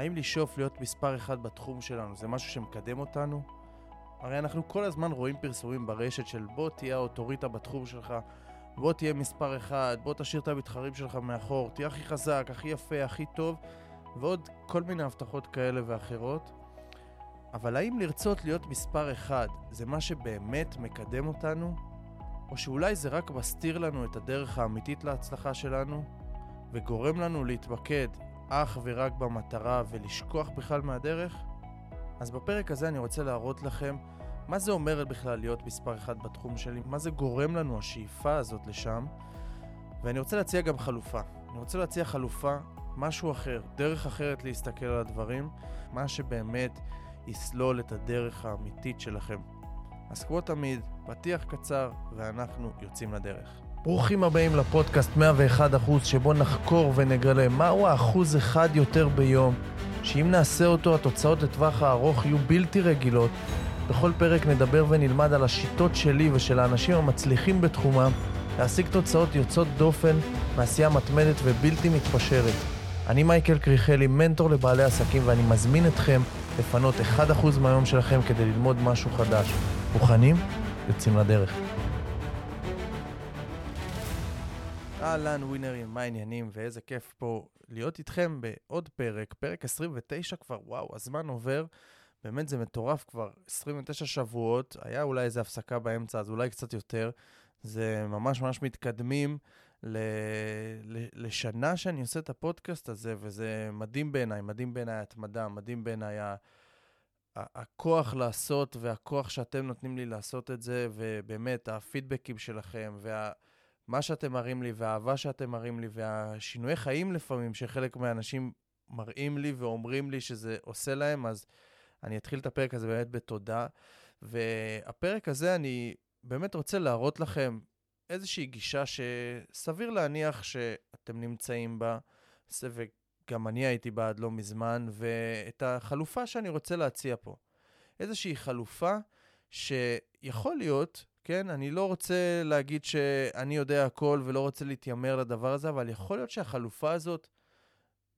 האם לשאוף להיות מספר אחד בתחום שלנו זה משהו שמקדם אותנו? הרי אנחנו כל הזמן רואים פרסומים ברשת של בוא תהיה האוטוריטה בתחום שלך, בוא תהיה מספר אחד, בוא תשאיר את המתחרים שלך מאחור, תהיה הכי חזק, הכי יפה, הכי טוב, ועוד כל מיני הבטחות כאלה ואחרות. אבל האם לרצות להיות מספר אחד זה מה שבאמת מקדם אותנו? או שאולי זה רק מסתיר לנו את הדרך האמיתית להצלחה שלנו, וגורם לנו להתמקד אך ורק במטרה ולשכוח בכלל מהדרך? אז בפרק הזה אני רוצה להראות לכם מה זה אומר בכלל להיות מספר אחד בתחום שלי, מה זה גורם לנו השאיפה הזאת לשם, ואני רוצה להציע גם חלופה. אני רוצה להציע חלופה, משהו אחר, דרך אחרת להסתכל על הדברים, מה שבאמת יסלול את הדרך האמיתית שלכם. אז כמו תמיד, פתיח קצר ואנחנו יוצאים לדרך. ברוכים הבאים לפודקאסט 101%, שבו נחקור ונגלה מהו האחוז אחד יותר ביום, שאם נעשה אותו התוצאות לטווח הארוך יהיו בלתי רגילות. בכל פרק נדבר ונלמד על השיטות שלי ושל האנשים המצליחים בתחומם להשיג תוצאות יוצאות דופן, מעשייה מתמדת ובלתי מתפשרת. אני מייקל קריחלי, מנטור לבעלי עסקים, ואני מזמין אתכם לפנות 1% מהיום שלכם כדי ללמוד משהו חדש. מוכנים? יוצאים לדרך. אהלן ווינרים, מה העניינים, ואיזה כיף פה להיות איתכם בעוד פרק, פרק 29 כבר, וואו, הזמן עובר, באמת זה מטורף כבר, 29 שבועות, היה אולי איזו הפסקה באמצע, אז אולי קצת יותר, זה ממש ממש מתקדמים לשנה שאני עושה את הפודקאסט הזה, וזה מדהים בעיניי, מדהים בעיניי ההתמדה, מדהים בעיניי הכוח לעשות, והכוח שאתם נותנים לי לעשות את זה, ובאמת הפידבקים שלכם, מה שאתם מראים לי, והאהבה שאתם מראים לי, והשינוי חיים לפעמים, שחלק מהאנשים מראים לי ואומרים לי שזה עושה להם, אז אני אתחיל את הפרק הזה באמת בתודה. והפרק הזה אני באמת רוצה להראות לכם איזושהי גישה שסביר להניח שאתם נמצאים בה, וגם אני הייתי בה עד לא מזמן, ואת החלופה שאני רוצה להציע פה. איזושהי חלופה שיכול להיות, כן, אני לא רוצה להגיד שאני יודע הכל ולא רוצה להתיימר לדבר הזה, אבל יכול להיות שהחלופה הזאת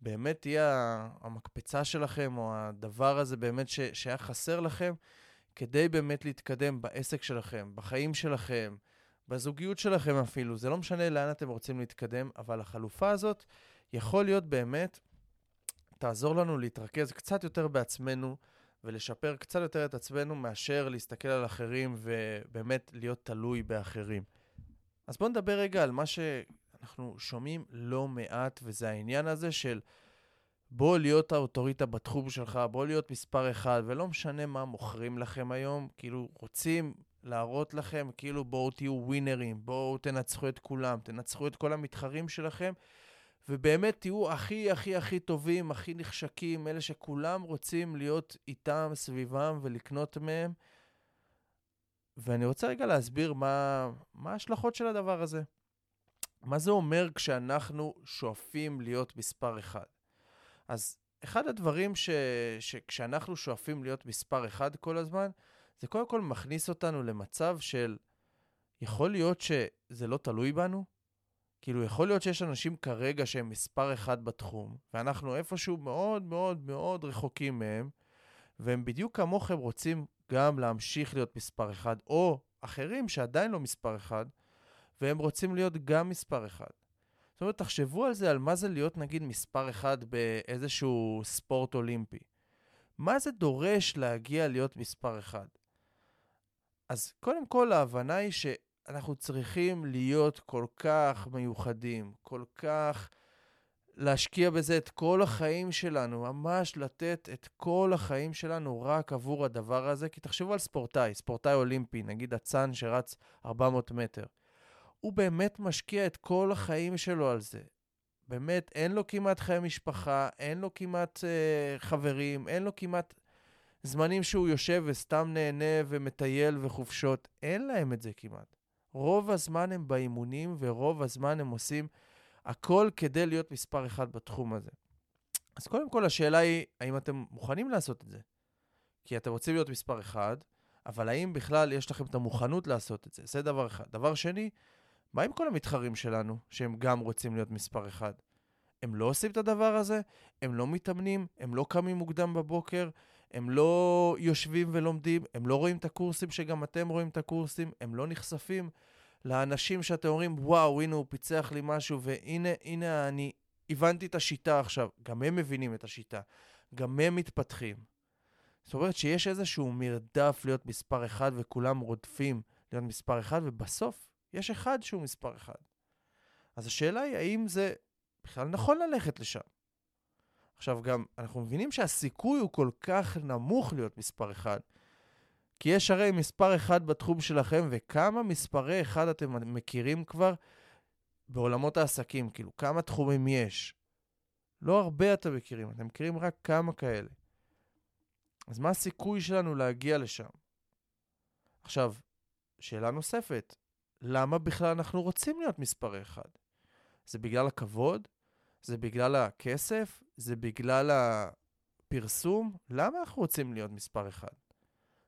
באמת תהיה המקפצה שלכם, או הדבר הזה באמת שהיה חסר לכם, כדי באמת להתקדם בעסק שלכם, בחיים שלכם, בזוגיות שלכם אפילו. זה לא משנה לאן אתם רוצים להתקדם, אבל החלופה הזאת יכול להיות באמת, תעזור לנו להתרכז קצת יותר בעצמנו, ולשפר קצת יותר את עצמנו מאשר להסתכל על אחרים ובאמת להיות תלוי באחרים. אז בואו נדבר רגע על מה שאנחנו שומעים לא מעט, וזה העניין הזה של בוא להיות האוטוריטה בתחום שלך, בוא להיות מספר אחד, ולא משנה מה מוכרים לכם היום, כאילו רוצים להראות לכם, כאילו בואו תהיו ווינרים, בואו תנצחו את כולם, תנצחו את כל המתחרים שלכם, ובאמת תהיו הכי הכי הכי טובים, הכי נחשקים, אלה שכולם רוצים להיות איתם, סביבם ולקנות מהם. ואני רוצה רגע להסביר מה ההשלכות של הדבר הזה. מה זה אומר כשאנחנו שואפים להיות מספר אחד? אז אחד הדברים שכשאנחנו שואפים להיות מספר אחד כל הזמן, זה קודם כל מכניס אותנו למצב של יכול להיות שזה לא תלוי בנו, כאילו יכול להיות שיש אנשים כרגע שהם מספר אחד בתחום, ואנחנו איפשהו מאוד מאוד מאוד רחוקים מהם, והם בדיוק כמוכם רוצים גם להמשיך להיות מספר אחד, או אחרים שעדיין לא מספר אחד, והם רוצים להיות גם מספר אחד. זאת אומרת, תחשבו על זה, על מה זה להיות נגיד מספר אחד באיזשהו ספורט אולימפי. מה זה דורש להגיע להיות מספר אחד? אז קודם כל ההבנה היא אנחנו צריכים להיות כל כך מיוחדים, כל כך להשקיע בזה את כל החיים שלנו, ממש לתת את כל החיים שלנו רק עבור הדבר הזה, כי תחשבו על ספורטאי אולימפי, נגיד הצן שרץ 400 מטר. הוא באמת משקיע את כל החיים שלו על זה. באמת, אין לו כמעט חיי משפחה, אין לו כמעט חברים, אין לו כמעט זמנים שהוא יושב וסתם נהנה ומטייל וחופשות. אין להם את זה כמעט. רוב הזמן הם באימונים, ורוב הזמן הם עושים הכל כדי להיות מספר אחד בתחום הזה. אז קודם כל השאלה היא, האם אתם מוכנים לעשות את זה? כי אתם רוצים להיות מספר אחד, אבל האם בכלל יש לכם את המוכנות לעשות את זה? זה דבר אחד. דבר שני, מה עם כל המתחרים שלנו, שהם גם רוצים להיות מספר אחד? הם לא עושים את הדבר הזה, הם לא מתאמנים, הם לא קמים מוקדם בבוקר, הם לא יושבים ולומדים, הם לא רואים את הקורסים שגם אתם רואים את הקורסים, הם לא נחשפים לאנשים שאתם אומרים, וואו, הנה הוא פיצח לי משהו, והנה אני הבנתי את השיטה עכשיו. גם הם מבינים את השיטה, גם הם מתפתחים. זאת אומרת שיש איזשהו מרדף להיות מספר אחד, וכולם רודפים להיות מספר אחד, ובסוף יש אחד שהוא מספר אחד. אז השאלה היא, האם זה בכלל נכון ללכת לשם? עכשיו גם אנחנו מבינים שהסיכוי הוא כל כך נמוך להיות מספר אחד, כי יש הרי מספר אחד בתחום שלכם, וכמה מספרי אחד אתם מכירים כבר בעולמות העסקים, כאילו כמה תחומים יש. לא הרבה אתם מכירים, אתם מכירים רק כמה כאלה. אז מה הסיכוי שלנו להגיע לשם? עכשיו, שאלה נוספת, למה בכלל אנחנו רוצים להיות מספר אחד? זה בגלל הכבוד? זה בגלל הכסף? זה בגלל הפרסום? למה אנחנו רוצים להיות מספר אחד?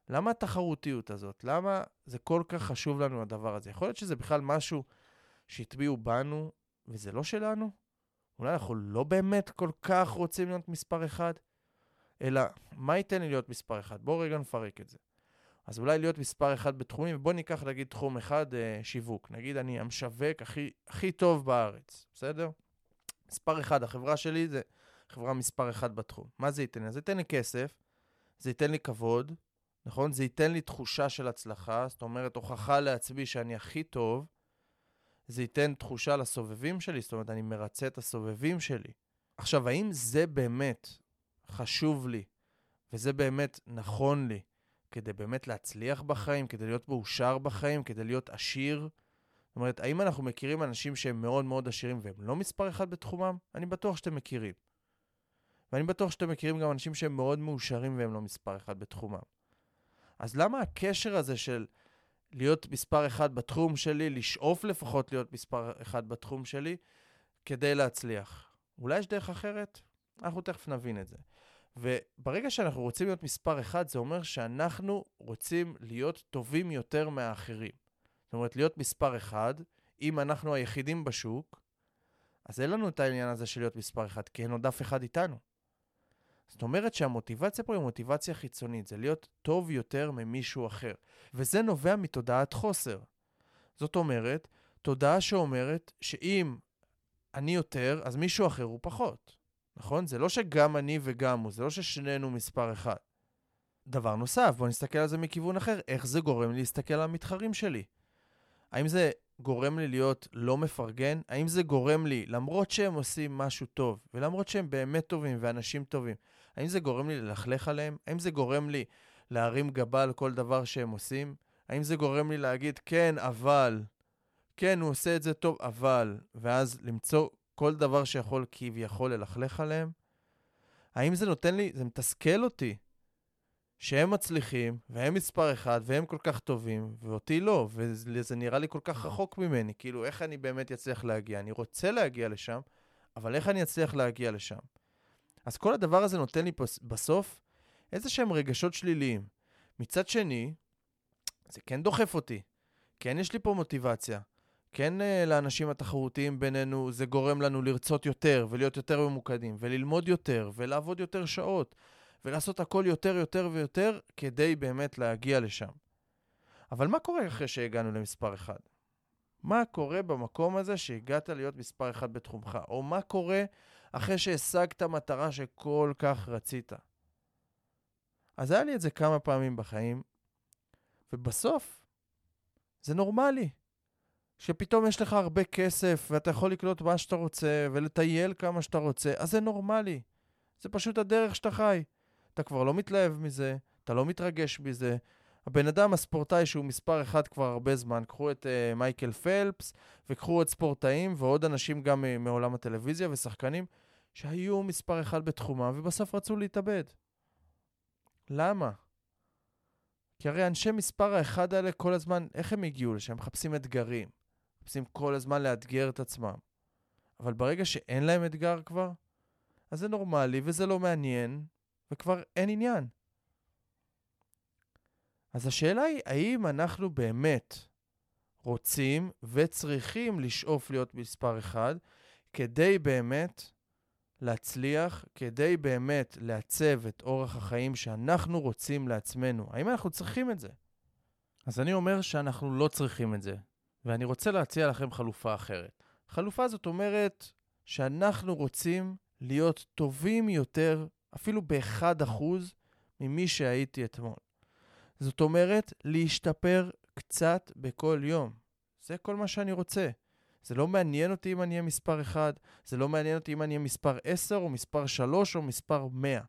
למה התחרותיות הזאת? למה זה כל כך חשוב לנו הדבר הזה? יכול להיות שזה בכלל משהו שהטביעו בנו וזה לא שלנו? אולי אנחנו לא באמת כל כך רוצים להיות מספר אחד? אלא מה ייתן לי להיות מספר אחד? בואו רגע נפרק את זה. אז אולי להיות מספר אחד בתחומים, ובואו ניקח נגיד תחום אחד, שיווק. נגיד אני המשווק הכי טוב בארץ, בסדר? מספר אחד, החברה שלי זה חברה מספר אחד בתחום. מה זה ייתן לי? זה ייתן לי כסף, זה ייתן לי כבוד, נכון? זה ייתן לי תחושה של הצלחה, זאת אומרת, הוכחה לעצמי שאני הכי טוב, זה ייתן תחושה לסובבים שלי, זאת אומרת, אני מרצה את הסובבים שלי. עכשיו, האם זה באמת חשוב לי, וזה באמת נכון לי, כדי באמת להצליח בחיים, כדי להיות מאושר בחיים, כדי להיות עשיר? זאת אומרת, האם אנחנו מכירים אנשים שהם מאוד מאוד עשירים, והם לא מספר אחד בתחומם? אני בטוח שאתם מכירים. ואני בטוח שאתם מכירים גם אנשים שהם מאוד מאושרים, והם לא מספר אחד בתחומם. אז למה הקשר הזה של להיות מספר אחד בתחום שלי, לשאוף לפחות להיות מספר אחד בתחום שלי, כדי להצליח? אולי יש דרך אחרת? אנחנו תכף נבין את זה. וברגע שאנחנו רוצים להיות מספר אחד, זה אומר שאנחנו רוצים להיות טובים יותר מהאחרים. זאת אומרת, להיות מספר אחד, אם אנחנו היחידים בשוק, אז אין לנו את העניין הזה של להיות מספר אחד, כי אין עוד אף אחד איתנו. זאת אומרת שהמוטיבציה פה היא מוטיבציה חיצונית, זה להיות טוב יותר ממישהו אחר. וזה נובע מתודעת חוסר. זאת אומרת, תודעה שאומרת שאם אני יותר, אז מישהו אחר הוא פחות. נכון? זה לא שגם אני וגם הוא, זה לא ששנינו מספר אחד. דבר נוסף, בוא נסתכל על זה מכיוון אחר, איך זה גורם לי להסתכל על המתחרים שלי? האם זה גורם לי להיות לא מפרגן? האם זה גורם לי, למרות שהם עושים משהו טוב, ולמרות שהם באמת טובים ואנשים טובים, האם זה גורם לי ללכלך עליהם? האם זה גורם לי להרים גבה על כל דבר שהם עושים? האם זה גורם לי להגיד, כן, אבל, כן, הוא עושה את זה טוב, אבל, ואז למצוא כל דבר שיכול כביכול ללכלך עליהם? האם זה נותן לי, זה מתסכל אותי, שהם מצליחים, והם מספר אחד, והם כל כך טובים, ואותי לא, וזה נראה לי כל כך רחוק ממני, כאילו איך אני באמת אצליח להגיע? אני רוצה להגיע לשם, אבל איך אני אצליח להגיע לשם? אז כל הדבר הזה נותן לי בסוף איזה שהם רגשות שליליים. מצד שני, זה כן דוחף אותי, כן יש לי פה מוטיבציה, כן לאנשים התחרותיים בינינו, זה גורם לנו לרצות יותר, ולהיות יותר ממוקדים, וללמוד יותר, ולעבוד יותר שעות, ולעשות הכל יותר, יותר ויותר, כדי באמת להגיע לשם. אבל מה קורה אחרי שהגענו למספר אחד? מה קורה במקום הזה שהגעת להיות מספר אחד בתחומך? או מה קורה אחרי שהשגת מטרה שכל כך רצית? אז היה לי את זה כמה פעמים בחיים, ובסוף זה נורמלי. שפתאום יש לך הרבה כסף, ואתה יכול לקנות מה שאתה רוצה, ולטייל כמה שאתה רוצה, אז זה נורמלי. זה פשוט הדרך שאתה חי. אתה כבר לא מתלהב מזה, אתה לא מתרגש מזה. הבן אדם הספורטאי שהוא מספר אחד כבר הרבה זמן, קחו את מייקל פלפס, וקחו עוד ספורטאים, ועוד אנשים גם מעולם הטלוויזיה ושחקנים, שהיו מספר אחד בתחומם, ובסוף רצו להתאבד. למה? כי הרי אנשי מספר האחד האלה כל הזמן, איך הם הגיעו לשם? מחפשים אתגרים, מחפשים כל הזמן לאתגר את עצמם. אבל ברגע שאין להם אתגר כבר, אז זה נורמלי וזה לא מעניין, וכבר אין עניין. אז השאלה היא, האם אנחנו באמת רוצים וצריכים לשאוף להיות מספר אחד, כדי באמת להצליח כדי באמת לעצב את אורח החיים שאנחנו רוצים לעצמנו. האם אנחנו צריכים את זה? אז אני אומר שאנחנו לא צריכים את זה, ואני רוצה להציע לכם חלופה אחרת. חלופה זאת אומרת שאנחנו רוצים להיות טובים יותר, אפילו ב-1% ממי שהייתי אתמול. זאת אומרת, להשתפר קצת בכל יום. זה כל מה שאני רוצה. זה לא מעניין אותי אם אני אהיה מספר 1, זה לא מעניין אותי אם אני אהיה מספר 10 או מספר 3 או מספר 100.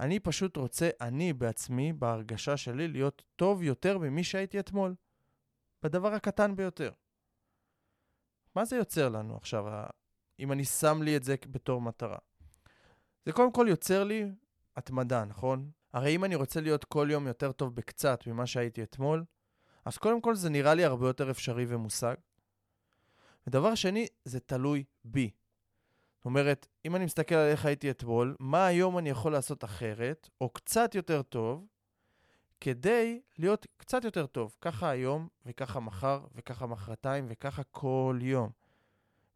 אני פשוט רוצה, אני בעצמי, בהרגשה שלי, להיות טוב יותר ממי שהייתי אתמול. בדבר הקטן ביותר. מה זה יוצר לנו עכשיו, אם אני שם לי את זה בתור מטרה? זה קודם כל יוצר לי התמדה, נכון? הרי אם אני רוצה להיות כל יום יותר טוב בקצת ממה שהייתי אתמול, אז קודם כל זה נראה לי הרבה יותר אפשרי ומושג. ודבר שני, זה תלוי בי. זאת אומרת, אם אני מסתכל על איך הייתי אתמול, מה היום אני יכול לעשות אחרת, או קצת יותר טוב, כדי להיות קצת יותר טוב. ככה היום, וככה מחר, וככה מחרתיים, וככה כל יום.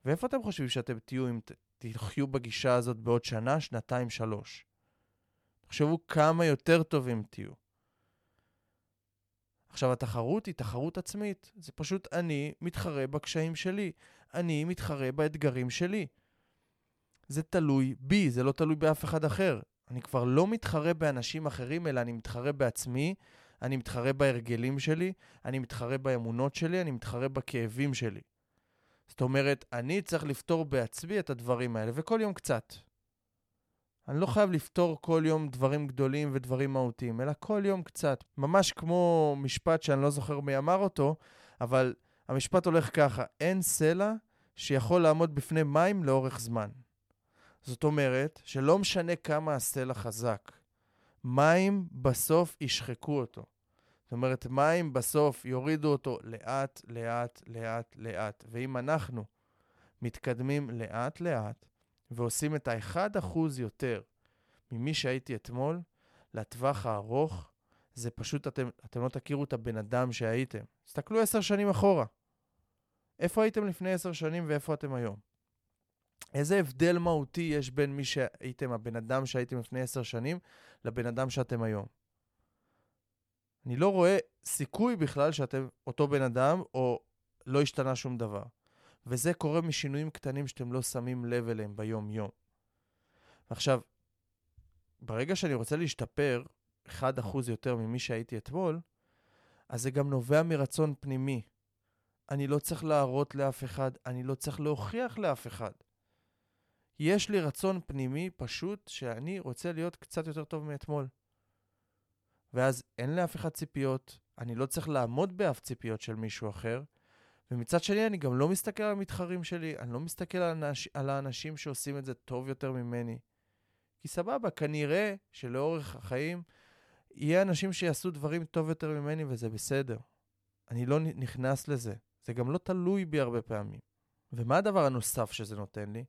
ואיפה אתם חושבים שאתם תהיו אם תחיו בגישה הזאת בעוד שנה, שנתיים, 3? תחשבו כמה יותר טובים תהיו. עכשיו, התחרות היא תחרות עצמית. זה פשוט אני מתחרה בקשיים שלי. אני מתחרה באתגרים שלי. זה תלוי בי, זה לא תלוי באף אחד אחר. אני כבר לא מתחרה באנשים אחרים, אלא אני מתחרה בעצמי, אני מתחרה בהרגלים שלי, אני מתחרה באמונות שלי, אני מתחרה בכאבים שלי. זאת אומרת, אני צריך לפתור בעצמי את הדברים האלה, וכל יום קצת. אני לא חייב לפתור כל יום דברים גדולים ודברים מהותיים, אלא כל יום קצת. ממש כמו משפט שאני לא זוכר מי אמר אותו, אבל המשפט הולך ככה, אין סלע שיכול לעמוד בפני מים לאורך זמן. זאת אומרת שלא משנה כמה הסלע חזק, מים בסוף ישחקו אותו. זאת אומרת, מים בסוף יורידו אותו לאט, לאט, לאט, לאט. ואם אנחנו מתקדמים לאט, לאט, ועושים את ה-1% יותר ממי שהייתי אתמול, לטווח הארוך, זה פשוט, אתם לא תכירו את הבן אדם שהייתם. תסתכלו 10 שנים אחורה. איפה הייתם לפני 10 שנים ואיפה אתם היום? איזה הבדל מהותי יש בין מי שהייתם, הבן אדם שהייתם לפני 10 שנים, לבן אדם שאתם היום? אני לא רואה סיכוי בכלל שאתם אותו בן אדם, או לא השתנה שום דבר. וזה קורה משינויים קטנים שאתם לא שמים לב אליהם ביום-יום. עכשיו, ברגע שאני רוצה להשתפר 1% יותר ממי שהייתי אתמול, אז זה גם נובע מרצון פנימי. אני לא צריך להראות לאף אחד, אני לא צריך להוכיח לאף אחד. יש לי רצון פנימי פשוט שאני רוצה להיות קצת יותר טוב מאתמול. ואז אין לאף אחד ציפיות, אני לא צריך לעמוד באף ציפיות של מישהו אחר, ומצד שני אני גם לא מסתכל על המתחרים שלי, אני לא מסתכל על האנשים שעושים את זה טוב יותר ממני. כי סבבה, כנראה שלאורך החיים יהיה אנשים שיעשו דברים טוב יותר ממני וזה בסדר. אני לא נכנס לזה, זה גם לא תלוי בי הרבה פעמים. ומה הדבר הנוסף שזה נותן לי?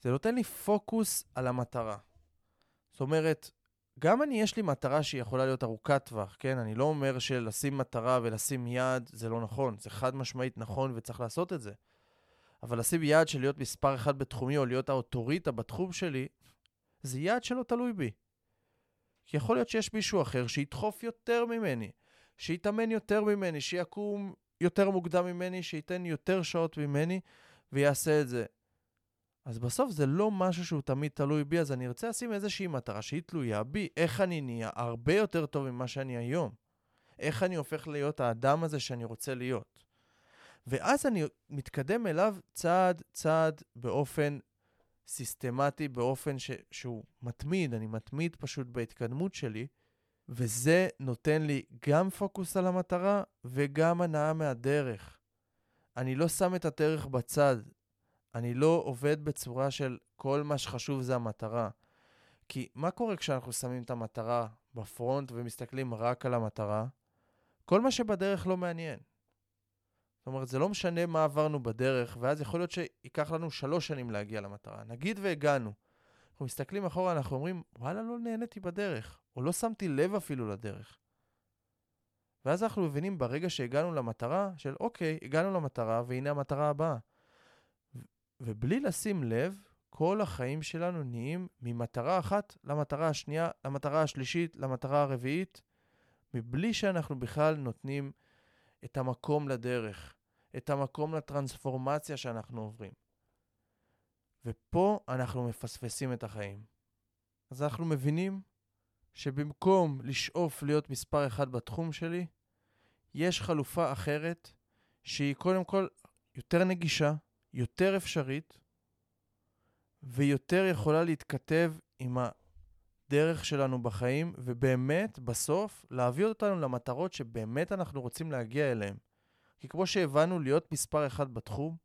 זה נותן לי פוקוס על המטרה. זאת אומרת, גם אני יש לי מטרה שהיא יכולה להיות ארוכת טווח, כן? אני לא אומר שלשים מטרה ולשים יעד זה לא נכון, זה חד משמעית נכון וצריך לעשות את זה. אבל לשים יעד של להיות מספר 1 בתחומי או להיות האוטוריטה בתחום שלי, זה יעד שלא תלוי בי. כי יכול להיות שיש מישהו אחר שידחוף יותר ממני, שיתאמן יותר ממני, שיקום יותר מוקדם ממני, שייתן יותר שעות ממני ויעשה את זה. אז בסוף זה לא משהו שהוא תמיד תלוי בי, אז אני ארצה לשים איזושהי מטרה שהיא תלויה בי, איך אני נהיה הרבה יותר טוב ממה שאני היום, איך אני הופך להיות האדם הזה שאני רוצה להיות. ואז אני מתקדם אליו צעד צעד באופן סיסטמטי, באופן שהוא מתמיד, אני מתמיד פשוט בהתקדמות שלי, וזה נותן לי גם פוקוס על המטרה וגם הנאה מהדרך. אני לא שם את הדרך בצד, אני לא עובד בצורה של כל מה שחשוב זה המטרה. כי מה קורה כשאנחנו שמים את המטרה בפרונט ומסתכלים רק על המטרה? כל מה שבדרך לא מעניין. זאת אומרת, זה לא משנה מה עברנו בדרך, ואז יכול להיות שיקח לנו 3 שנים להגיע למטרה. נגיד והגענו. אנחנו מסתכלים אחורה, אנחנו אומרים, וואלה, לא נהניתי בדרך, או לא שמתי לב אפילו לדרך. ואז אנחנו מבינים ברגע שהגענו למטרה, של אוקיי, הגענו למטרה, והנה המטרה הבאה. ובלי לשים לב, כל החיים שלנו נהיים ממטרה אחת למטרה השנייה, למטרה השלישית, למטרה הרביעית, מבלי שאנחנו בכלל נותנים את המקום לדרך, את המקום לטרנספורמציה שאנחנו עוברים. ופה אנחנו מפספסים את החיים. אז אנחנו מבינים שבמקום לשאוף להיות מספר אחד בתחום שלי, יש חלופה אחרת שהיא קודם כל יותר נגישה, יותר אפשרית, ויותר יכולה להתכתב עם הדרך שלנו בחיים, ובאמת בסוף להביא אותנו למטרות שבאמת אנחנו רוצים להגיע אליהן. כי כמו שהבנו, להיות מספר אחד בתחום,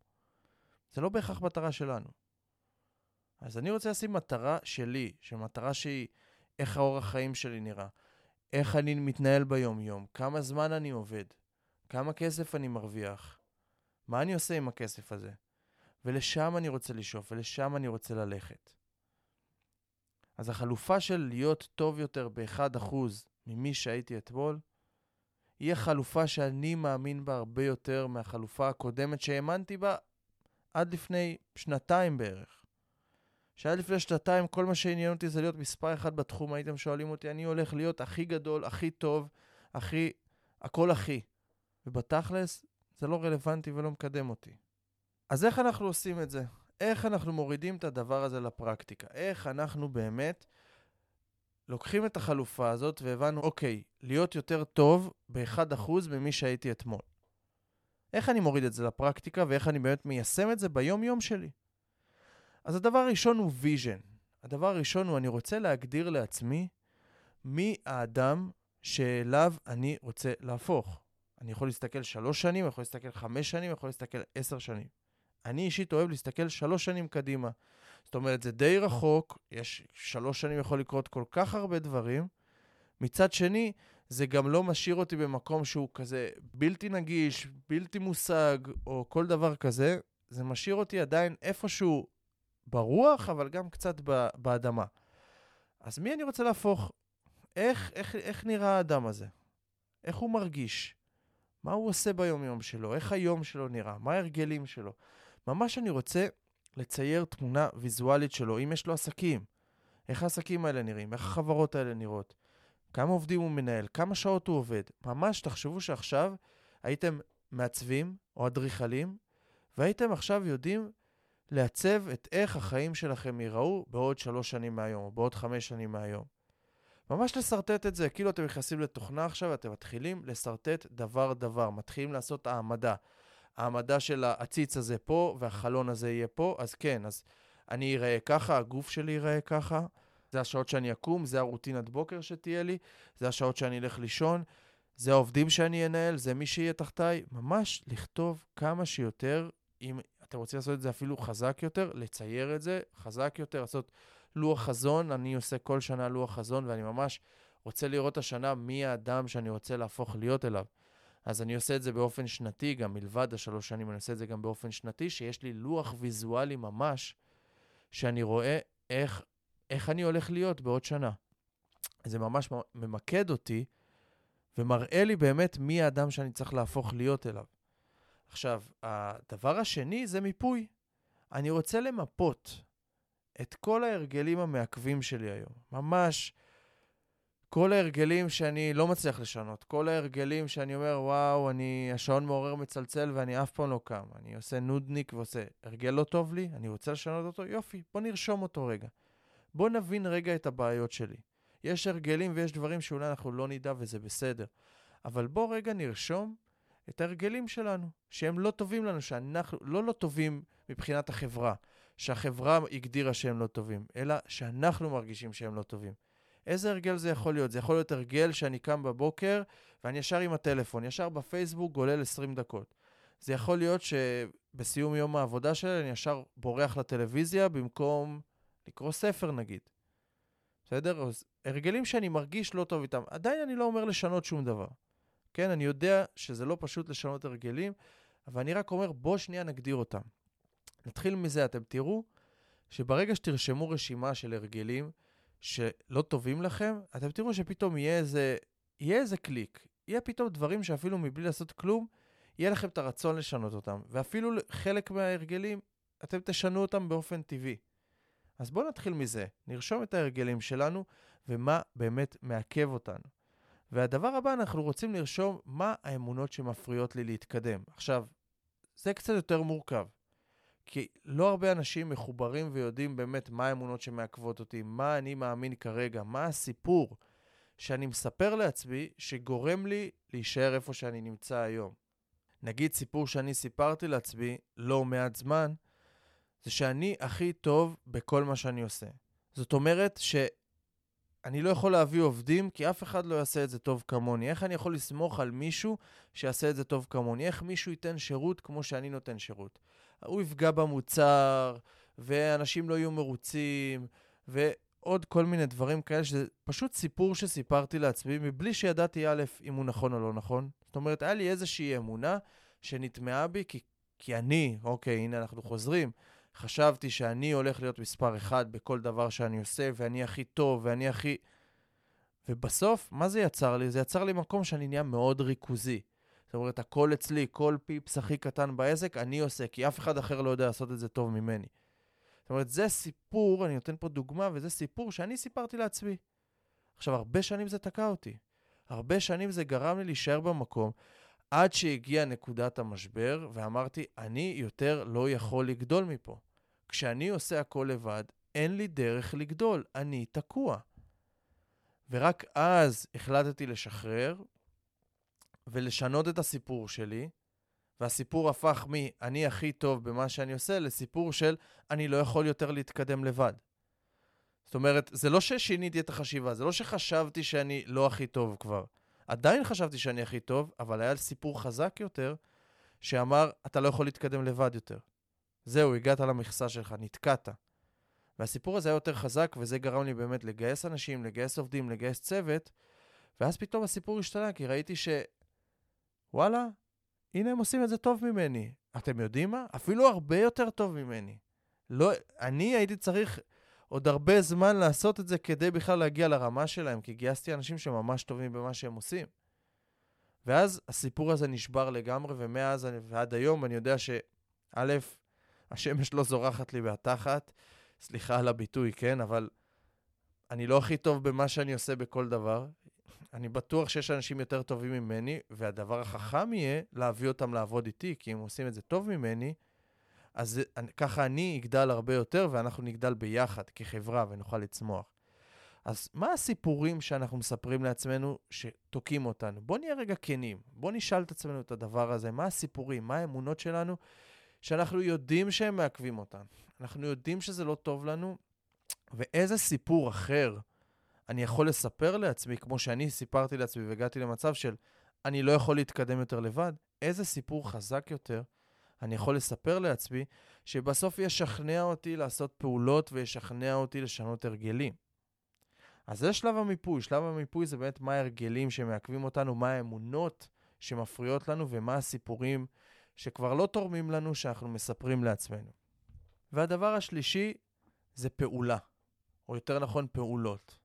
זה לא בהכרח מטרה שלנו. אז אני רוצה לשים מטרה שלי, שמטרה שהיא איך האורח חיים שלי נראה, איך אני מתנהל ביום-יום, כמה זמן אני עובד, כמה כסף אני מרוויח, מה אני עושה עם הכסף הזה. ולשם אני רוצה לשאוף, ולשם אני רוצה ללכת. אז החלופה של להיות טוב יותר ב-1% ממי שהייתי אתמול, היא החלופה שאני מאמין בה הרבה יותר מהחלופה הקודמת שהאמנתי בה עד לפני 2 בערך. שעד לפני 2 כל מה שעניין אותי זה להיות מספר אחד בתחום, הייתם שואלים אותי, אני הולך להיות הכי גדול, הכי טוב, הכי, הכל הכי. ובתכלס זה לא רלוונטי ולא מקדם אותי. אז איך אנחנו עושים את זה? איך אנחנו מורידים את הדבר הזה לפרקטיקה? איך אנחנו באמת לוקחים את החלופה הזאת והבנו, אוקיי, להיות יותר טוב ב-1% ממי שהייתי אתמול. איך אני מוריד את זה לפרקטיקה ואיך אני באמת מיישם את זה ביום-יום שלי? אז הדבר הראשון הוא ויז'ן. הדבר הראשון הוא אני רוצה להגדיר לעצמי מי האדם שאליו אני רוצה להפוך. אני יכול להסתכל 3 שנים, אני יכול להסתכל 5 שנים, אני יכול להסתכל 10 שנים. אני אישית אוהב להסתכל 3 שנים קדימה. זאת אומרת, זה די רחוק, יש 3 שנים יכול לקרות כל כך הרבה דברים. מצד שני, זה גם לא משאיר אותי במקום שהוא כזה בלתי נגיש, בלתי מושג, או כל דבר כזה. זה משאיר אותי עדיין איפשהו ברוח, אבל גם קצת באדמה. אז מי אני רוצה להפוך? איך נראה האדם הזה? איך הוא מרגיש? מה הוא עושה ביום-יום שלו? איך היום שלו נראה? מה ההרגלים שלו? ממש אני רוצה לצייר תמונה ויזואלית שלו, אם יש לו עסקים, איך העסקים האלה נראים, איך החברות האלה נראות, כמה עובדים הוא מנהל, כמה שעות הוא עובד. ממש תחשבו שעכשיו הייתם מעצבים או אדריכלים, והייתם עכשיו יודעים לעצב את איך החיים שלכם ייראו בעוד 3 שנים מהיום, או בעוד 5 שנים מהיום. ממש לסרטט את זה, כאילו אתם נכנסים לתוכנה עכשיו ואתם מתחילים לסרטט דבר-דבר, מתחילים לעשות העמדה. העמדה של העציץ הזה פה, והחלון הזה יהיה פה, אז כן, אז אני ייראה ככה, הגוף שלי ייראה ככה, זה השעות שאני אקום, זה הרוטינת בוקר שתהיה לי, זה השעות שאני אלך לישון, זה העובדים שאני אנהל, זה מי שיהיה תחתיי, ממש לכתוב כמה שיותר, אם אתם רוצים לעשות את זה אפילו חזק יותר, לצייר את זה חזק יותר, לעשות לוח חזון, אני עושה כל שנה לוח חזון, ואני ממש רוצה לראות השנה מי האדם שאני רוצה להפוך להיות אליו. אז אני עושה את זה באופן שנתי, גם מלבד 3 שנים, אני עושה את זה גם באופן שנתי, שיש לי לוח ויזואלי ממש, שאני רואה איך אני הולך להיות בעוד שנה. זה ממש ממקד אותי, ומראה לי באמת מי האדם שאני צריך להפוך להיות אליו. עכשיו, הדבר השני זה מיפוי. אני רוצה למפות את כל ההרגלים המעכבים שלי היום. ממש כל ההרגלים שאני לא מצליח לשנות, כל ההרגלים שאני אומר, וואו, השעון מעורר מצלצל ואני אף פעם לא קם, אני עושה נודניק ועושה הרגל לא טוב לי, אני רוצה לשנות אותו, יופי, בוא נרשום אותו רגע. בוא נבין רגע את הבעיות שלי. יש הרגלים ויש דברים שאולי אנחנו לא נדע וזה בסדר, אבל בוא רגע נרשום את ההרגלים שלנו, שהם לא טובים לנו, שאנחנו לא טובים מבחינת החברה, שהחברה הגדירה שהם לא טובים, אלא שאנחנו מרגישים שהם לא טובים. איזה הרגל זה יכול להיות? זה יכול להיות הרגל שאני קם בבוקר ואני ישר עם הטלפון, ישר בפייסבוק גולל 20 דקות. זה יכול להיות שבסיום יום העבודה שלי אני ישר בורח לטלוויזיה במקום לקרוא ספר נגיד. בסדר? הרגלים שאני מרגיש לא טוב איתם, עדיין אני לא אומר לשנות שום דבר. כן, אני יודע שזה לא פשוט לשנות הרגלים, אבל אני רק אומר בוא שנייה נגדיר אותם. נתחיל מזה, אתם תראו שברגע שתרשמו רשימה של הרגלים שלא טובים לכם, אתם תראו שפתאום יהיה איזה קליק, יהיה פתאום דברים שאפילו מבלי לעשות כלום, יהיה לכם את הרצון לשנות אותם, ואפילו חלק מההרגלים, אתם תשנו אותם באופן טבעי. אז בואו נתחיל מזה, נרשום את ההרגלים שלנו ומה באמת מעכב אותנו. והדבר הבא, אנחנו רוצים לרשום מה האמונות שמפריעות לי להתקדם. עכשיו, זה קצת יותר מורכב, כי לא הרבה אנשים מחוברים ויודעים באמת מה האמונות שמעכבות אותי, מה אני מאמין כרגע, מה הסיפור שאני מספר לעצמי שגורם לי להישאר איפה שאני נמצא היום. נגיד סיפור שאני סיפרתי לעצמי לא מעט זמן, זה שאני הכי טוב בכל מה שאני עושה. זאת אומרת שאני לא יכול להביא עובדים כי אף אחד לא יעשה את זה טוב כמוני. איך אני יכול לסמוך על מישהו שיעשה את זה טוב כמוני? איך מישהו ייתן שירות כמו שאני נותן שירות? הוא יפגע במוצר, ואנשים לא יהיו מרוצים, ועוד כל מיני דברים כאלה, שזה פשוט סיפור שסיפרתי לעצמי, מבלי שידעתי א' אם הוא נכון או לא נכון. זאת אומרת, היה לי איזושהי אמונה שנטמעה בי, כי אני, אוקיי, הנה אנחנו חוזרים, חשבתי שאני הולך להיות מספר אחד בכל דבר שאני עושה, ואני הכי טוב, ואני הכי... ובסוף, מה זה יצר לי? זה יצר לי מקום שאני נהיה מאוד ריכוזי. זאת אומרת, הכל אצלי, כל פיפס הכי קטן בעסק, אני עושה, כי אף אחד אחר לא יודע לעשות את זה טוב ממני. זאת אומרת, זה סיפור, אני נותן פה דוגמה, וזה סיפור שאני סיפרתי לעצמי. עכשיו, הרבה שנים זה תקע אותי. הרבה שנים זה גרם לי להישאר במקום, עד שהגיעה נקודת המשבר, ואמרתי, אני יותר לא יכול לגדול מפה. כשאני עושה הכל לבד, אין לי דרך לגדול, אני תקוע. ורק אז החלטתי לשחרר, ולשנות את הסיפור שלי, והסיפור הפך אני הכי טוב במה שאני עושה, לסיפור של אני לא יכול יותר להתקדם לבד. זאת אומרת, זה לא ששיניתי את החשיבה, זה לא שחשבתי שאני לא הכי טוב כבר. עדיין חשבתי שאני הכי טוב, אבל היה סיפור חזק יותר, שאמר, אתה לא יכול להתקדם לבד יותר. זהו, הגעת למכסה שלך, נתקעת. והסיפור הזה היה יותר חזק, וזה גרם לי באמת לגייס אנשים, לגייס עובדים, לגייס צוות, ואז פתאום הסיפור השתנה, כי ראיתי וואלה, הנה הם עושים את זה טוב ממני. אתם יודעים מה? אפילו הרבה יותר טוב ממני. לא, אני הייתי צריך עוד הרבה זמן לעשות את זה כדי בכלל להגיע לרמה שלהם, כי גייסתי אנשים שממש טובים במה שהם עושים. ואז הסיפור הזה נשבר לגמרי, ומאז ועד היום אני יודע שא', השמש לא זורחת לי בהתחת, סליחה על הביטוי, כן? אבל אני לא הכי טוב במה שאני עושה בכל דבר. אני בטוח שיש אנשים יותר טובים ממני, והדבר החכם יהיה להביא אותם לעבוד איתי, כי אם עושים את זה טוב ממני, אז ככה אני אגדל הרבה יותר, ואנחנו נגדל ביחד כחברה ונוכל לצמוח. אז מה הסיפורים שאנחנו מספרים לעצמנו שתוקעים אותנו? בוא נהיה רגע כנים, בוא נשאל את עצמנו את הדבר הזה, מה הסיפורים, מה האמונות שלנו, שאנחנו יודעים שהם מעכבים אותנו. אנחנו יודעים שזה לא טוב לנו, ואיזה סיפור אחר אני יכול לספר לעצמי, כמו שאני סיפרתי לעצמי והגעתי למצב של אני לא יכול להתקדם יותר לבד, איזה סיפור חזק יותר אני יכול לספר לעצמי, שבסוף ישכנע אותי לעשות פעולות וישכנע אותי לשנות הרגלים. אז זה שלב המיפוי. שלב המיפוי זה באמת מה הרגלים שמעכבים אותנו, מה האמונות שמפריעות לנו ומה הסיפורים שכבר לא תורמים לנו שאנחנו מספרים לעצמנו. והדבר השלישי זה פעולה, או יותר נכון פעולות.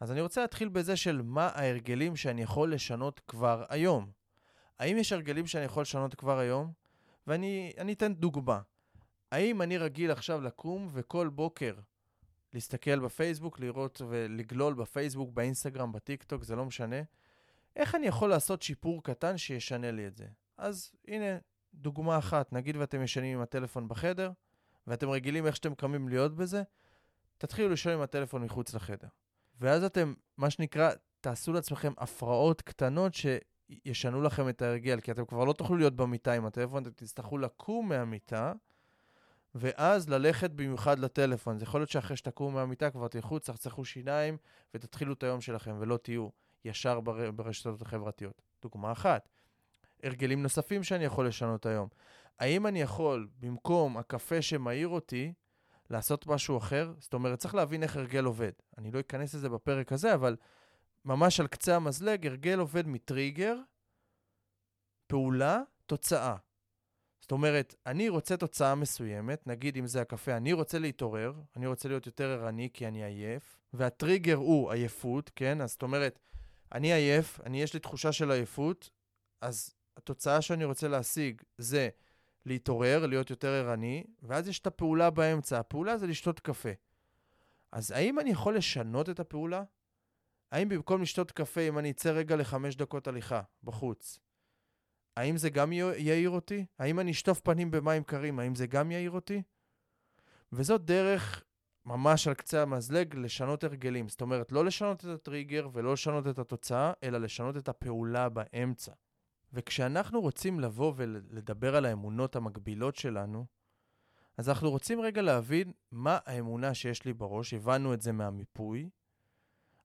אז אני רוצה להתחיל בזה של מה ההרגלים שאני יכול לשנות כבר היום. האם יש הרגלים שאני יכול לשנות כבר היום? ואני אתן דוגמה. האם אני רגיל עכשיו לקום וכל בוקר להסתכל בפייסבוק, לראות ולגלול בפייסבוק, באינסטגרם, בטיקטוק, זה לא משנה. איך אני יכול לעשות שיפור קטן שישנה לי את זה? אז הנה דוגמה אחת. נגיד ואתם ישנים עם הטלפון בחדר, ואתם רגילים איך שאתם קמים להיות בזה, תתחילו לישון עם הטלפון מחוץ לחדר. ואז אתם, מה שנקרא, תעשו לעצמכם הפרעות קטנות שישנו לכם את ההרגל, כי אתם כבר לא תוכלו להיות במיטה עם הטלפון, אתם תצטרכו לקום מהמיטה, ואז ללכת במיוחד לטלפון. זה יכול להיות שאחרי שתקום מהמיטה כבר תלכו, צחצחו שיניים, ותתחילו את היום שלכם, ולא תהיו ישר ברשתות החברתיות. דוגמה אחת. הרגלים נוספים שאני יכול לשנות היום. האם אני יכול, במקום הקפה שמאיר אותי, לעשות משהו אחר? זאת אומרת, צריך להבין איך הרגל עובד. אני לא אכנס לזה בפרק הזה, אבל ממש על קצה המזלג, הרגל עובד מטריגר, פעולה, תוצאה. זאת אומרת, אני רוצה תוצאה מסוימת, נגיד אם זה הקפה, אני רוצה להתעורר, אני רוצה להיות יותר ערני כי אני עייף, והטריגר הוא עייפות, כן? אז זאת אומרת, אני עייף, יש לי תחושה של עייפות, אז התוצאה שאני רוצה להשיג זה להתעורר, להיות יותר ערני, ואז יש את הפעולה באמצע. הפעולה זה לשתות קפה. אז האם אני יכול לשנות את הפעולה? האם במקום לשתות קפה, אם אני אצא רגע ל5 דקות הליכה בחוץ, האם זה גם יעיר אותי? האם אני אשטוף פנים במים קרים, האם זה גם יעיר אותי? וזאת דרך ממש על קצה המזלג לשנות הרגלים. זאת אומרת, לא לשנות את הטריגר ולא לשנות את התוצאה, אלא לשנות את הפעולה באמצע. וכשאנחנו רוצים לבוא ולדבר על האמונות המקבילות שלנו, אז אנחנו רוצים רגע להבין מה האמונה שיש לי בראש, הבנו את זה מהמיפוי.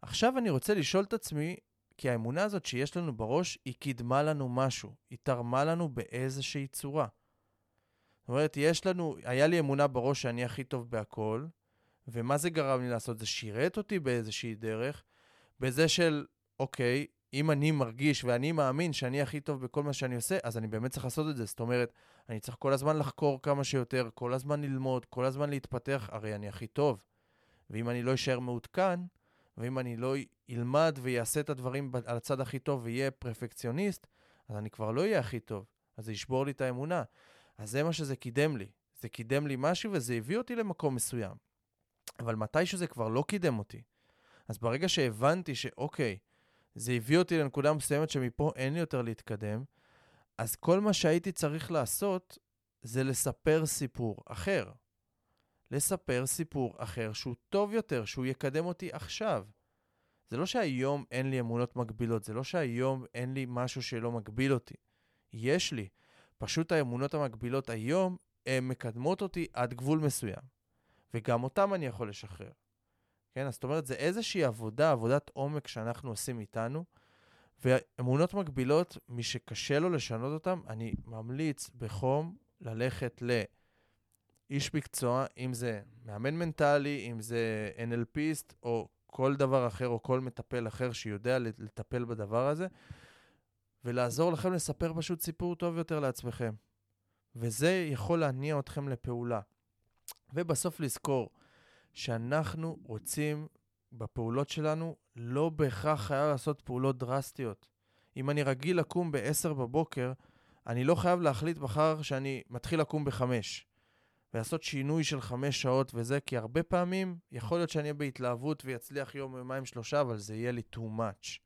עכשיו אני רוצה לשאול את עצמי, כי האמונה הזאת שיש לנו בראש, היא קידמה לנו משהו, היא תרמה לנו באיזושהי צורה. זאת אומרת, היה לי אמונה בראש שאני הכי טוב בהכל, ומה זה גרם לי לעשות? זה שירת אותי באיזושהי דרך, בזה של, אוקיי, אם אני מרגיש ואני מאמין שאני הכי טוב בכל מה שאני עושה, אז אני באמת צריך לעשות את זה. זאת אומרת, אני צריך כל הזמן לחקור כמה שיותר, כל הזמן ללמוד, כל הזמן להתפתח, הרי אני הכי טוב. ואם אני לא אשאר מעודכן, ואם אני לא אלמד ויעשה את הדברים על הצד הכי טוב ויהיה פרפקציוניסט, אז אני כבר לא אהיה הכי טוב. אז זה ישבור לי את האמונה. אז זה מה שזה קידם לי. זה קידם לי משהו וזה הביא אותי למקום מסוים. אבל מתישהו זה כבר לא קידם אותי. אז ברגע שהבנתי שאוקיי, זה הביא אותי לנקודה מסוימת שמפה אין לי יותר להתקדם, אז כל מה שהייתי צריך לעשות זה לספר סיפור אחר. לספר סיפור אחר שהוא טוב יותר, שהוא יקדם אותי עכשיו. זה לא שהיום אין לי אמונות מגבילות, זה לא שהיום אין לי משהו שלא מגביל אותי. יש לי. פשוט האמונות המגבילות היום הן מקדמות אותי עד גבול מסוים. וגם אותם אני יכול לשחרר. כן? אז זאת אומרת, זה איזושהי עבודת עומק שאנחנו עושים איתנו, ואמונות מגבילות, מי שקשה לו לשנות אותם, אני ממליץ בחום ללכת לאיש מקצוע, אם זה מאמן מנטלי, אם זה NLPיסט, או כל דבר אחר, או כל מטפל אחר שיודע לטפל בדבר הזה, ולעזור לכם לספר פשוט סיפור טוב יותר לעצמכם. וזה יכול להניע אתכם לפעולה. ובסוף לזכור שאנחנו רוצים בפעולות שלנו לא בהכרח חייב לעשות פעולות דרסטיות. אם אני רגיל לקום ב-10 בבוקר, אני לא חייב להחליט מחר שאני מתחיל לקום ב-5, ולעשות שינוי של 5 שעות וזה, כי הרבה פעמים יכול להיות שאני בהתלהבות ויצליח יום, יומיים, 3, אבל זה יהיה לי too much.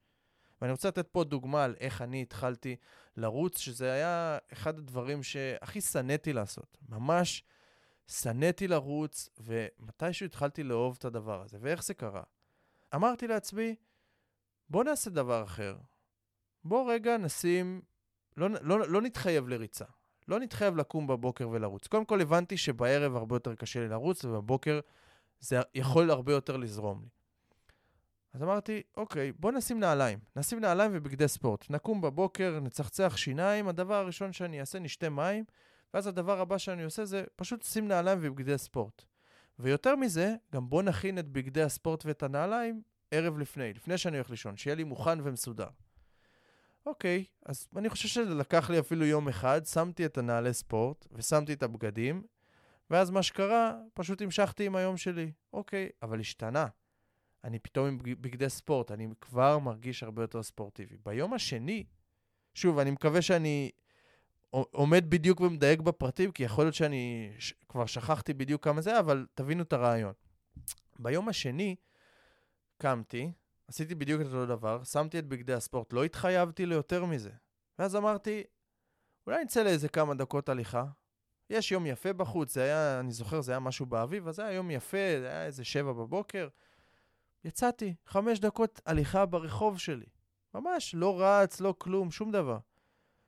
ואני רוצה לתת פה דוגמה על איך אני התחלתי לרוץ, שזה היה אחד הדברים שהכי שנאתי לעשות. ממש שנאתי לרוץ, ומתישהו התחלתי לאהוב את הדבר הזה. ואיך זה קרה? אמרתי לעצמי, בוא נעשה דבר אחר. בוא רגע נשים, לא נתחייב לריצה. לא נתחייב לקום בבוקר ולרוץ. קודם כל הבנתי שבערב הרבה יותר קשה לי לרוץ, ובבוקר זה יכול הרבה יותר לזרום לי. אז אמרתי, אוקיי, בוא נשים נעליים. נשים נעליים ובגדי ספורט. נקום בבוקר, נצחצח שיניים, הדבר הראשון שאני אעשה, נשתה מים, ואז הדבר הבא שאני עושה זה פשוט שים נעליים ובגדי הספורט. ויותר מזה, גם בוא נכין את בגדי הספורט ואת הנעליים ערב לפני שאני הולך לישון, שיהיה לי מוכן ומסודר. אוקיי, אז אני חושב שלקח לי אפילו יום אחד, שמתי את הנעלי ספורט ושמתי את הבגדים, ואז מה שקרה, פשוט המשכתי עם היום שלי. אוקיי, אבל השתנה. אני פתאום עם בגדי ספורט, אני כבר מרגיש הרבה יותר ספורטיבי. ביום השני, שוב, אני מקווה שאני עומד בדיוק ומדייק בפרטים, כי יכול להיות שאני כבר שכחתי בדיוק כמה זה, אבל תבינו את הרעיון. ביום השני קמתי, עשיתי בדיוק את אותו דבר, שמתי את בגדי הספורט, לא התחייבתי ליותר מזה. ואז אמרתי, אולי נצא לאיזה כמה דקות הליכה. יש יום יפה בחוץ, זה היה, אני זוכר, זה היה משהו באביב, אז זה היה יום יפה, זה היה איזה 7 בבוקר. יצאתי, 5 דקות הליכה ברחוב שלי. ממש, לא רץ, לא כלום, שום דבר.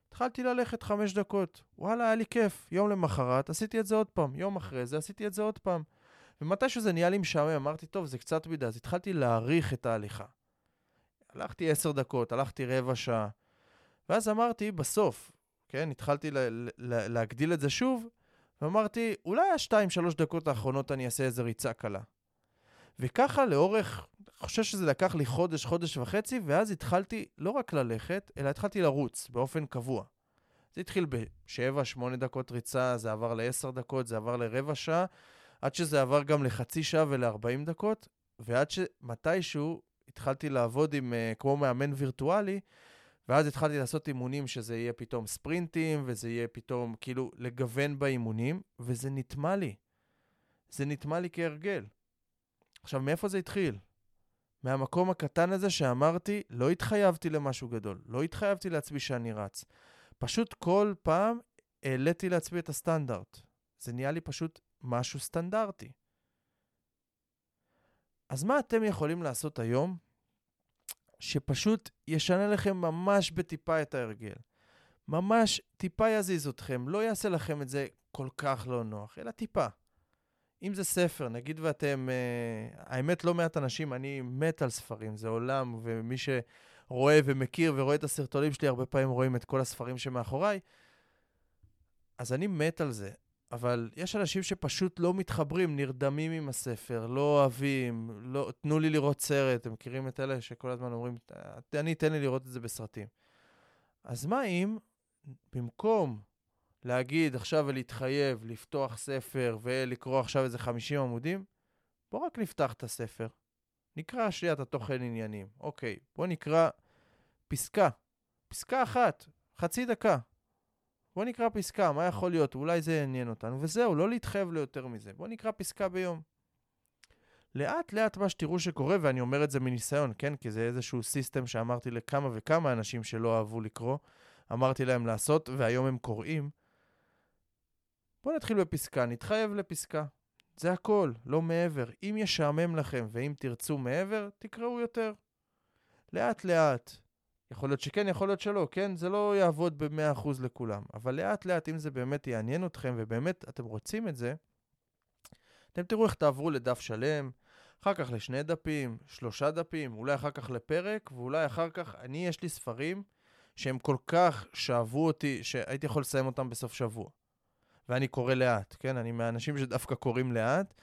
התחלתי ללכת 5 דקות, וואלה, היה לי כיף. יום למחרת, עשיתי את זה עוד פעם. יום אחרי זה, עשיתי את זה עוד פעם. ומתישהו זה נהיה לי משעמם, אמרתי, טוב, זה קצת מדי, אז התחלתי להאריך את ההליכה. הלכתי 10 דקות, הלכתי רבע שעה. ואז אמרתי, בסוף, כן, התחלתי להגדיל את זה שוב, ואמרתי, אולי 2-3 דקות האחרונות אני אעשה איזה ריצה קלה. וככה לאורך, חושב שזה לקח לי חודש וחצי, ואז התחלתי לא רק ללכת, אלא התחלתי לרוץ באופן קבוע. זה התחיל ב7-8 דקות ריצה, זה עבר ל10 דקות, זה עבר לרבע שעה, עד שזה עבר גם ל0.5 שעה ול40 דקות, ועד שמתישהו התחלתי לעבוד עם כמו מאמן וירטואלי, ואז התחלתי לעשות אימונים שזה יהיה פתאום ספרינטים, וזה יהיה פתאום כאילו לגוון באימונים, וזה נטמע לי. זה נטמע לי כהרגל. עכשיו, מאיפה זה התחיל? מהמקום הקטן הזה שאמרתי, לא התחייבתי למשהו גדול, לא התחייבתי לעצמי שאני רץ. פשוט כל פעם העליתי לעצמי את הסטנדרט. זה נהיה לי פשוט משהו סטנדרטי. אז מה אתם יכולים לעשות היום שפשוט ישנה לכם ממש בטיפה את ההרגל? ממש טיפה יזיז אתכם, לא יעשה לכם את זה כל כך לא נוח, אלא טיפה. אם זה ספר, נגיד ואתם, האמת לא מעט אנשים, אני מת על ספרים, זה עולם, ומי שרואה ומכיר ורואה את הסרטונים שלי, הרבה פעמים רואים את כל הספרים שמאחוריי, אז אני מת על זה. אבל יש אנשים שפשוט לא מתחברים, נרדמים עם הספר, לא אוהבים, לא, תנו לי לראות סרט, הם מכירים את אלה שכל הזמן אומרים, אני אתן לי לראות את זה בסרטים. אז מה אם, במקום להגיד עכשיו ולהתחייב, לפתוח ספר ולקרוא עכשיו איזה 50 עמודים, בוא רק נפתח את הספר, נקרא שניית התוכן עניינים. אוקיי, בוא נקרא פסקה, פסקה אחת, חצי דקה. בוא נקרא פסקה, מה יכול להיות? אולי זה עניין אותנו, וזהו, לא להתחייב ליותר מזה. בוא נקרא פסקה ביום. לאט לאט מה שתראו שקורה, ואני אומר את זה מניסיון, כן? כי זה איזשהו סיסטם שאמרתי לכמה וכמה אנשים שלא אהבו לקרוא, אמרתי להם לעשות, והיום הם קוראים. בוא נתחיל בפסקה, נתחייב לפסקה. זה הכל, לא מעבר. אם ישעמם לכם ואם תרצו מעבר, תקראו יותר. לאט לאט. יכול להיות שכן, יכול להיות שלא, כן? זה לא יעבוד ב-100% לכולם. אבל לאט לאט, אם זה באמת יעניין אתכם, ובאמת אתם רוצים את זה, אתם תראו איך תעברו לדף שלם, אחר כך לשני דפים, 3 דפים, אולי אחר כך לפרק, ואולי אחר כך, אני יש לי ספרים שהם כל כך שאהבו אותי, שהייתי יכול לסיים אותם בסוף שבוע. ואני קורא לאט, כן? אני מהאנשים שדווקא קוראים לאט,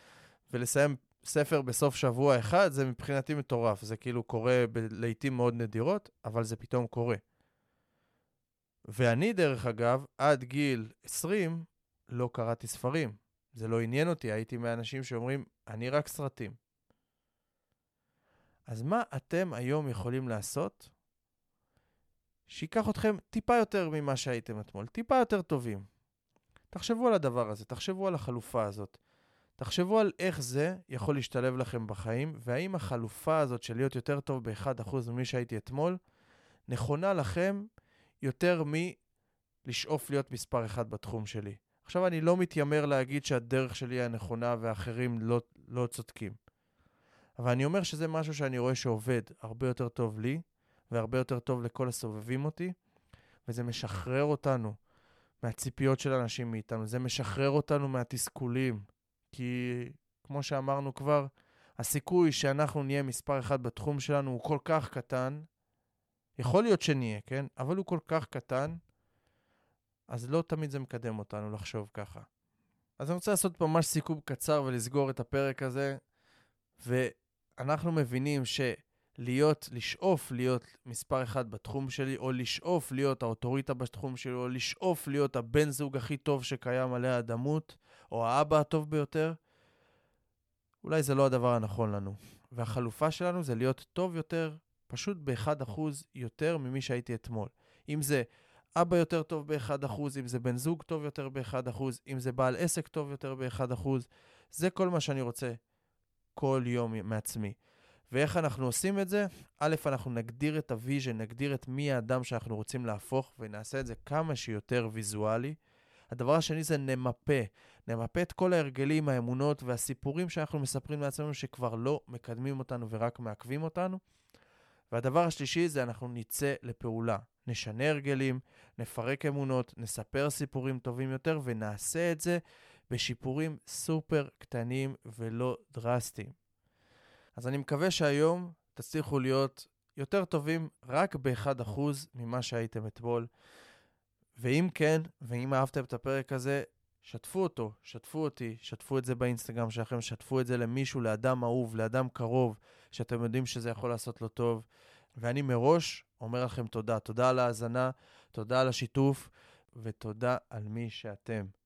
ולסיים ספר בסוף שבוע אחד, זה מבחינתי מטורף. זה כאילו קורה לעתים מאוד נדירות, אבל זה פתאום קורה. ואני, דרך אגב, עד גיל 20 לא קראתי ספרים. זה לא עניין אותי, הייתי מהאנשים שאומרים, אני רק סרטים. אז מה אתם היום יכולים לעשות? שיקח אתכם טיפה יותר ממה שהייתם אתמול, טיפה יותר טובים. תחשבו על הדבר הזה, תחשבו על החלופה הזאת. תחשבו על איך זה יכול להשתלב לכם בחיים, והאם החלופה הזאת של להיות יותר טוב ב-1% ממי שהייתי אתמול, נכונה לכם יותר מלשאוף להיות מספר 1 בתחום שלי. עכשיו אני לא מתיימר להגיד שהדרך שלי הנכונה ואחרים לא צודקים. אבל אני אומר שזה משהו שאני רואה שעובד הרבה יותר טוב לי, והרבה יותר טוב לכל הסובבים אותי, וזה משחרר אותנו מהציפיות של אנשים מאיתנו, זה משחרר אותנו מהתסכולים, כי כמו שאמרנו כבר, הסיכוי שאנחנו נהיה מספר 1 בתחום שלנו הוא כל כך קטן, יכול להיות שנהיה, כן? אבל הוא כל כך קטן, אז לא תמיד זה מקדם אותנו לחשוב ככה. אז אני רוצה לעשות ממש סיכום קצר ולסגור את הפרק הזה, ואנחנו מבינים לשאוף להיות מספר 1 בתחום שלי, או לשאוף להיות האוטוריטה בתחום שלי, או לשאוף להיות הבן זוג הכי טוב שקיים עלי האדמות, או האבא הטוב ביותר, אולי זה לא הדבר הנכון לנו. והחלופה שלנו זה להיות טוב יותר, פשוט ב-1% יותר ממי שהייתי אתמול. אם זה אבא יותר טוב ב-1%, אם זה בן זוג טוב יותר ב-1%, אם זה בעל עסק טוב יותר ב-1%, זה כל מה שאני רוצה כל יום מעצמי. ואיך אנחנו עושים את זה? א', אנחנו נגדיר את הוויז'ן, נגדיר את מי האדם שאנחנו רוצים להפוך, ונעשה את זה כמה שיותר ויזואלי. הדבר השני זה נמפה. נמפה את כל ההרגלים, האמונות והסיפורים שאנחנו מספרים לעצמנו שכבר לא מקדמים אותנו ורק מעכבים אותנו. והדבר השלישי זה אנחנו נצא לפעולה. נשנה הרגלים, נפרק אמונות, נספר סיפורים טובים יותר, ונעשה את זה בשיפורים סופר קטנים ולא דרסטיים. אז אני מקווה שהיום תצליחו להיות יותר טובים רק ב-1% ממה שהייתם אתמול. ואם כן, ואם אהבתם את הפרק הזה, שתפו אותו, שתפו אותי, שתפו את זה באינסטגרם שלכם, שתפו את זה למישהו, לאדם אהוב, לאדם קרוב, שאתם יודעים שזה יכול לעשות לו טוב. ואני מראש אומר לכם תודה. תודה על ההאזנה, תודה על השיתוף, ותודה על מי שאתם.